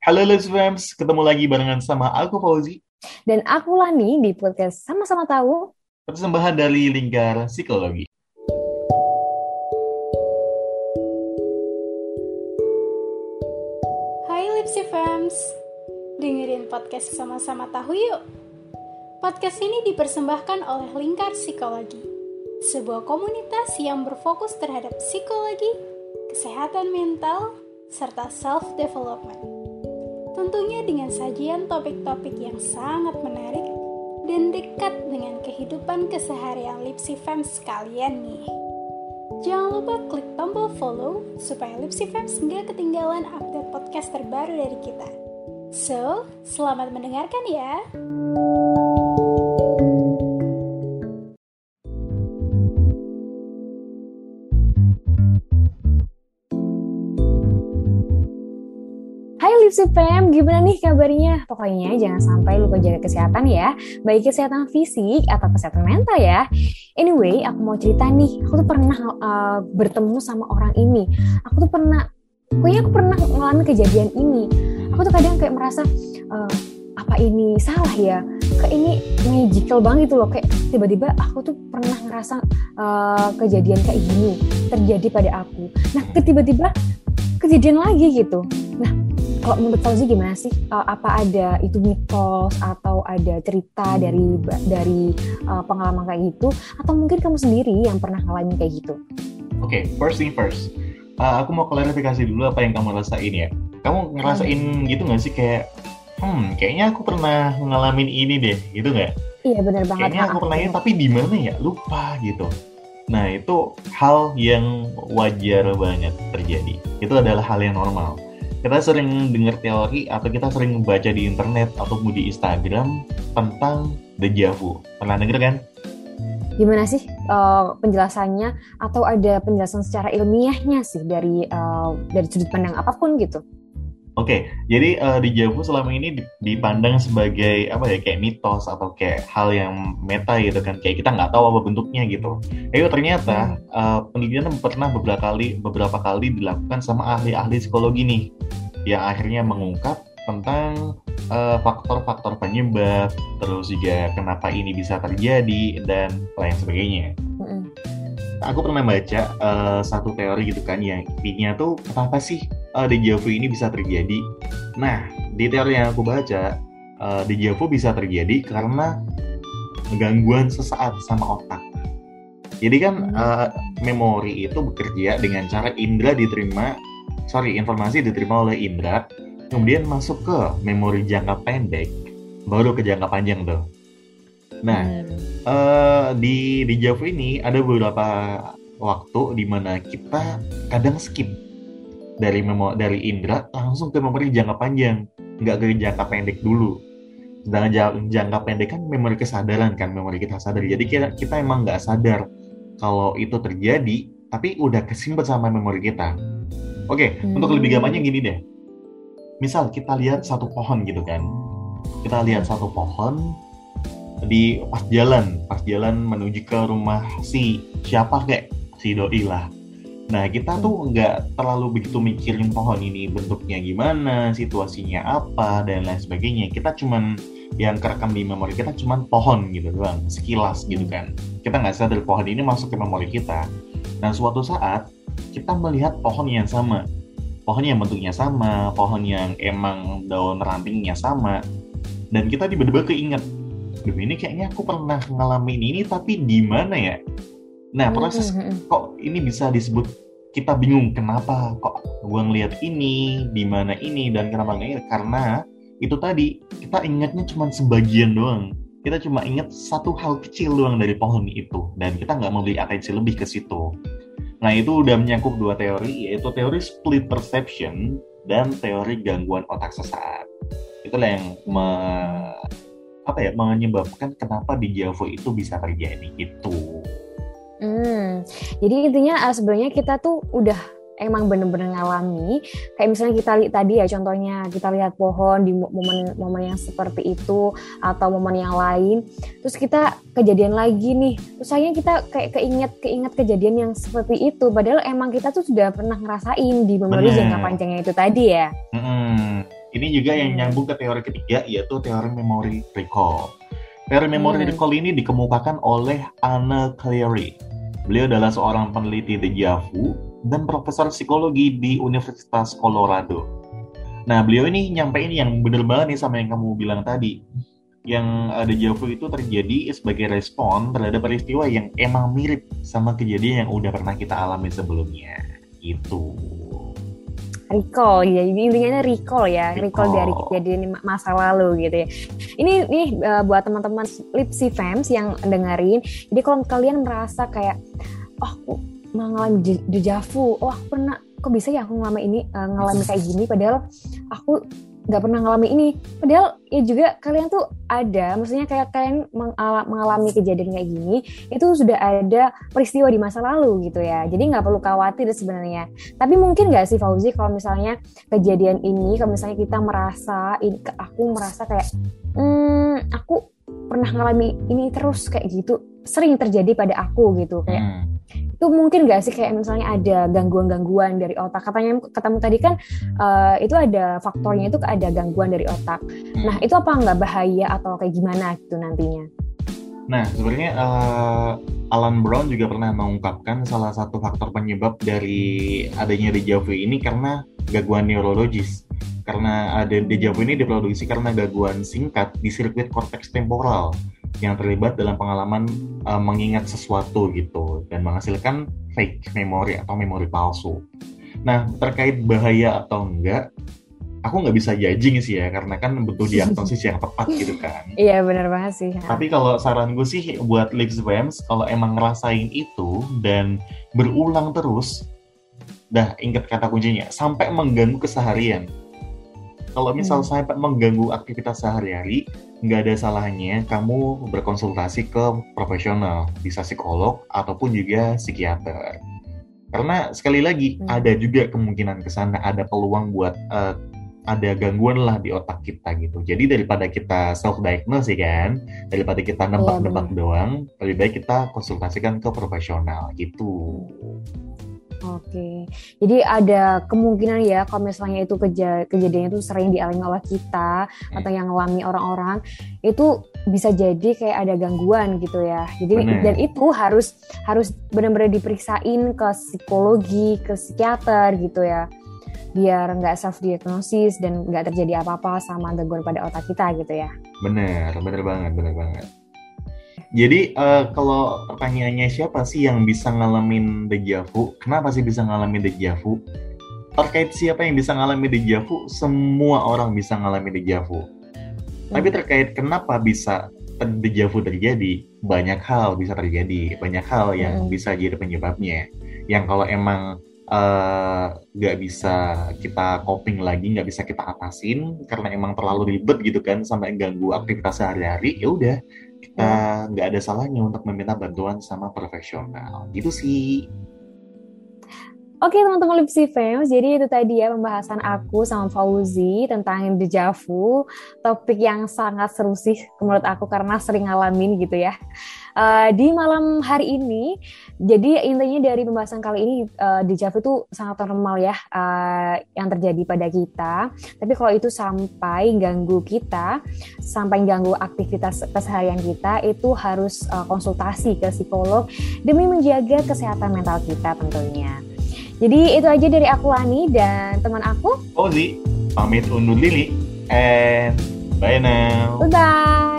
Halo Lesbams, ketemu lagi barengan sama aku Fauzi dan aku Lani di podcast Sama-sama Tahu. Persembahan dari Lingkar Psikologi. Hai Lipsifams, dengerin podcast Sama-sama Tahu yuk. Podcast ini dipersembahkan oleh Lingkar Psikologi, sebuah komunitas yang berfokus terhadap psikologi, kesehatan mental, serta self-development. Tentunya dengan sajian topik-topik yang sangat menarik dan dekat dengan kehidupan keseharian Lipsifams sekalian nih. Jangan lupa klik tombol follow supaya Lipsifams nggak ketinggalan update podcast terbaru dari kita. So, selamat mendengarkan ya! Lipsifam, gimana nih kabarnya? Pokoknya jangan sampai lupa jaga kesehatan ya, baik kesehatan fisik atau kesehatan mental ya. Anyway, aku mau cerita nih, aku tuh pernah bertemu sama orang ini. Aku pernah ngalamin kejadian ini. Aku tuh kadang kayak merasa, apa ini salah ya? Kayak ini magical banget gitu loh, kayak tiba-tiba aku tuh pernah ngerasa kejadian kayak gini terjadi pada aku. Nah, tiba-tiba kejadian lagi gitu. Nah, kalau menurut Fauzi gimana sih? Apa ada itu mitos atau ada cerita dari pengalaman kayak gitu? Atau mungkin kamu sendiri yang pernah ngalamin kayak gitu? Oke, first thing first. Aku mau klarifikasi dulu apa yang kamu rasain ya. Kamu ngerasain gitu nggak sih kayak, kayaknya aku pernah ngalamin ini deh, gitu nggak? Iya benar banget. Kayaknya aku pernah ini, tapi di mana ya? Lupa gitu. Nah itu hal yang wajar banget terjadi. Itu adalah hal yang normal. Kita sering dengar teori atau kita sering membaca di internet atau di Instagram tentang deja vu. Pernah dengar kan? Gimana sih penjelasannya? Atau ada penjelasan secara ilmiahnya sih dari sudut pandang apapun gitu? Oke, jadi deja vu selama ini dipandang sebagai apa ya? Kayak mitos atau kayak hal yang meta gitu kan? Kayak kita nggak tahu apa bentuknya gitu. Ternyata penelitian pernah beberapa kali dilakukan sama ahli-ahli psikologi nih. Yang akhirnya mengungkap tentang faktor-faktor penyebab, terus juga kenapa ini bisa terjadi, dan lain sebagainya. Aku pernah baca satu teori gitu kan, yang intinya tuh kenapa sih deja vu ini bisa terjadi. Nah, di teori yang aku baca, deja vu bisa terjadi karena gangguan sesaat sama otak. Jadi kan memori itu bekerja dengan cara informasi diterima oleh indera, kemudian masuk ke memori jangka pendek, baru ke jangka panjang tuh. Nah, di deja vu ini ada beberapa waktu di mana kita kadang skip dari indera langsung ke memori jangka panjang, nggak ke jangka pendek dulu. Sedangkan jangka pendek kan memori kesadaran kan, memori kita sadar. Jadi kita emang nggak sadar kalau itu terjadi, tapi udah kesimpan sama memori kita. Oke, untuk lebih gampangnya gini deh. Misal kita lihat satu pohon gitu kan. Kita lihat satu pohon di pas jalan menuju ke rumah si doi lah. Nah, kita tuh nggak terlalu begitu mikirin pohon ini bentuknya gimana, situasinya apa, dan lain sebagainya. Kita cuman yang kerekam di memori kita cuman pohon gitu doang, sekilas gitu kan. Kita nggak sadar pohon ini masuk ke memori kita. Dan suatu saat kita melihat pohon yang sama, pohon yang bentuknya sama, pohon yang emang daun rantingnya sama, dan kita tiba-tiba keinget, ini kayaknya aku pernah ngalamin ini, tapi di mana ya? Nah, proses kok ini bisa disebut kita bingung, kenapa kok gue ngelihat ini, di mana ini, dan kenapa ngelihat? Karena itu tadi kita ingatnya cuma sebagian doang, kita cuma ingat satu hal kecil doang dari pohon itu, dan kita nggak memberi atensi lebih ke situ. Nah, itu udah mencakup dua teori, yaitu teori split perception dan teori gangguan otak sesaat. Itulah yang menyebabkan kenapa deja vu itu bisa terjadi gitu. Jadi intinya sebenarnya kita tuh udah emang bener-bener ngalami. Kayak misalnya kita tadi ya contohnya, kita lihat pohon di momen-momen yang seperti itu atau momen yang lain, terus kita kejadian lagi nih, terus akhirnya kita kayak keinget kejadian yang seperti itu, padahal emang kita tuh sudah pernah ngerasain di memori jangka panjangnya itu tadi ya. Ini juga yang nyambung ke teori ketiga, yaitu teori memory recall. Teori memory recall ini dikemukakan oleh Anne Cleary. Beliau adalah seorang peneliti deja vu dan profesor psikologi di Universitas Colorado. Nah, beliau ini nyampein yang bener banget nih sama yang kamu bilang tadi. Yang deja vu itu terjadi sebagai respon terhadap peristiwa yang emang mirip sama kejadian yang udah pernah kita alami sebelumnya. Itu recall ya, jadi intinya recall ya, recall dari kejadian masa lalu gitu ya. Ini buat teman-teman Lipsy fans yang dengerin, jadi kalau kalian merasa kayak, oh aku mengalami deja vu, oh aku pernah, kok bisa ya aku ngalami ini, ngalami kayak gini, padahal aku nggak pernah ngalami ini, padahal ya juga kalian tuh ada, maksudnya kayak kalian mengalami kejadian kayak gini itu sudah ada peristiwa di masa lalu gitu ya, jadi nggak perlu khawatir sebenarnya. Tapi mungkin nggak sih Fauzi kalau misalnya kejadian ini, kalau misalnya kita merasa, aku merasa kayak aku pernah ngalami ini terus kayak gitu, sering terjadi pada aku gitu kayak itu mungkin gak sih kayak misalnya ada gangguan-gangguan dari otak, katanya ketemu tadi kan itu ada faktornya, itu ada gangguan dari otak. Nah itu apa nggak bahaya atau kayak gimana gitu nantinya? Nah sebenarnya Alan Brown juga pernah mengungkapkan salah satu faktor penyebab dari adanya deja vu ini karena gangguan neurologis, karena ada deja vu ini diproduksi karena gangguan singkat di sirkuit korteks temporal yang terlibat dalam pengalaman mengingat sesuatu gitu dan menghasilkan fake memory atau memori palsu. Nah terkait bahaya atau enggak, aku nggak bisa judging sih ya, karena kan butuh diagnosis yang tepat gitu kan. Iya benar banget sih. Tapi kalau saran gue sih buat Lips Bams, kalau emang ngerasain itu dan berulang terus, dah ingat kata kuncinya, sampai mengganggu keseharian. Kalau misal sampai mengganggu aktivitas sehari-hari, nggak ada salahnya kamu berkonsultasi ke profesional, bisa psikolog ataupun juga psikiater. Karena sekali lagi ada juga kemungkinan kesana, ada peluang buat ada gangguan lah di otak kita gitu. Jadi daripada kita self-diagnose kan, daripada kita nebak-nebak doang, lebih baik kita konsultasikan ke profesional gitu. Oke, jadi ada kemungkinan ya kalau misalnya itu kejadian itu sering dialami oleh kita atau yang alami orang-orang, itu bisa jadi kayak ada gangguan gitu ya. Jadi dan itu harus benar-benar diperiksain ke psikologi, ke psikiater gitu ya, biar nggak self-diagnosis dan nggak terjadi apa-apa sama gangguan pada otak kita gitu ya. Bener banget. Jadi kalau pertanyaannya siapa sih yang bisa ngalamin deja vu? Kenapa sih bisa ngalamin deja vu? Terkait siapa yang bisa ngalamin deja vu, semua orang bisa ngalamin deja vu. Tapi terkait kenapa bisa deja vu terjadi, banyak hal bisa terjadi, banyak hal yang bisa jadi penyebabnya. Yang kalau emang nggak bisa kita coping lagi, nggak bisa kita atasin karena emang terlalu ribet gitu kan, sampai ganggu aktivitas sehari-hari, ya udah. Kita nggak ada salahnya untuk meminta bantuan sama profesional, gitu sih. Oke teman-teman Lipsy Fans, jadi itu tadi ya pembahasan aku sama Fauzi tentang deja vu, topik yang sangat seru sih menurut aku karena sering ngalamin gitu ya. Di malam hari ini, jadi intinya dari pembahasan kali ini deja vu itu sangat normal ya yang terjadi pada kita. Tapi kalau itu sampai ganggu kita, sampai ganggu aktivitas keseharian kita, itu harus konsultasi ke psikolog demi menjaga kesehatan mental kita tentunya. Jadi itu aja dari aku Lani dan teman aku Ozi, pamit undur diri and bye now. Bye.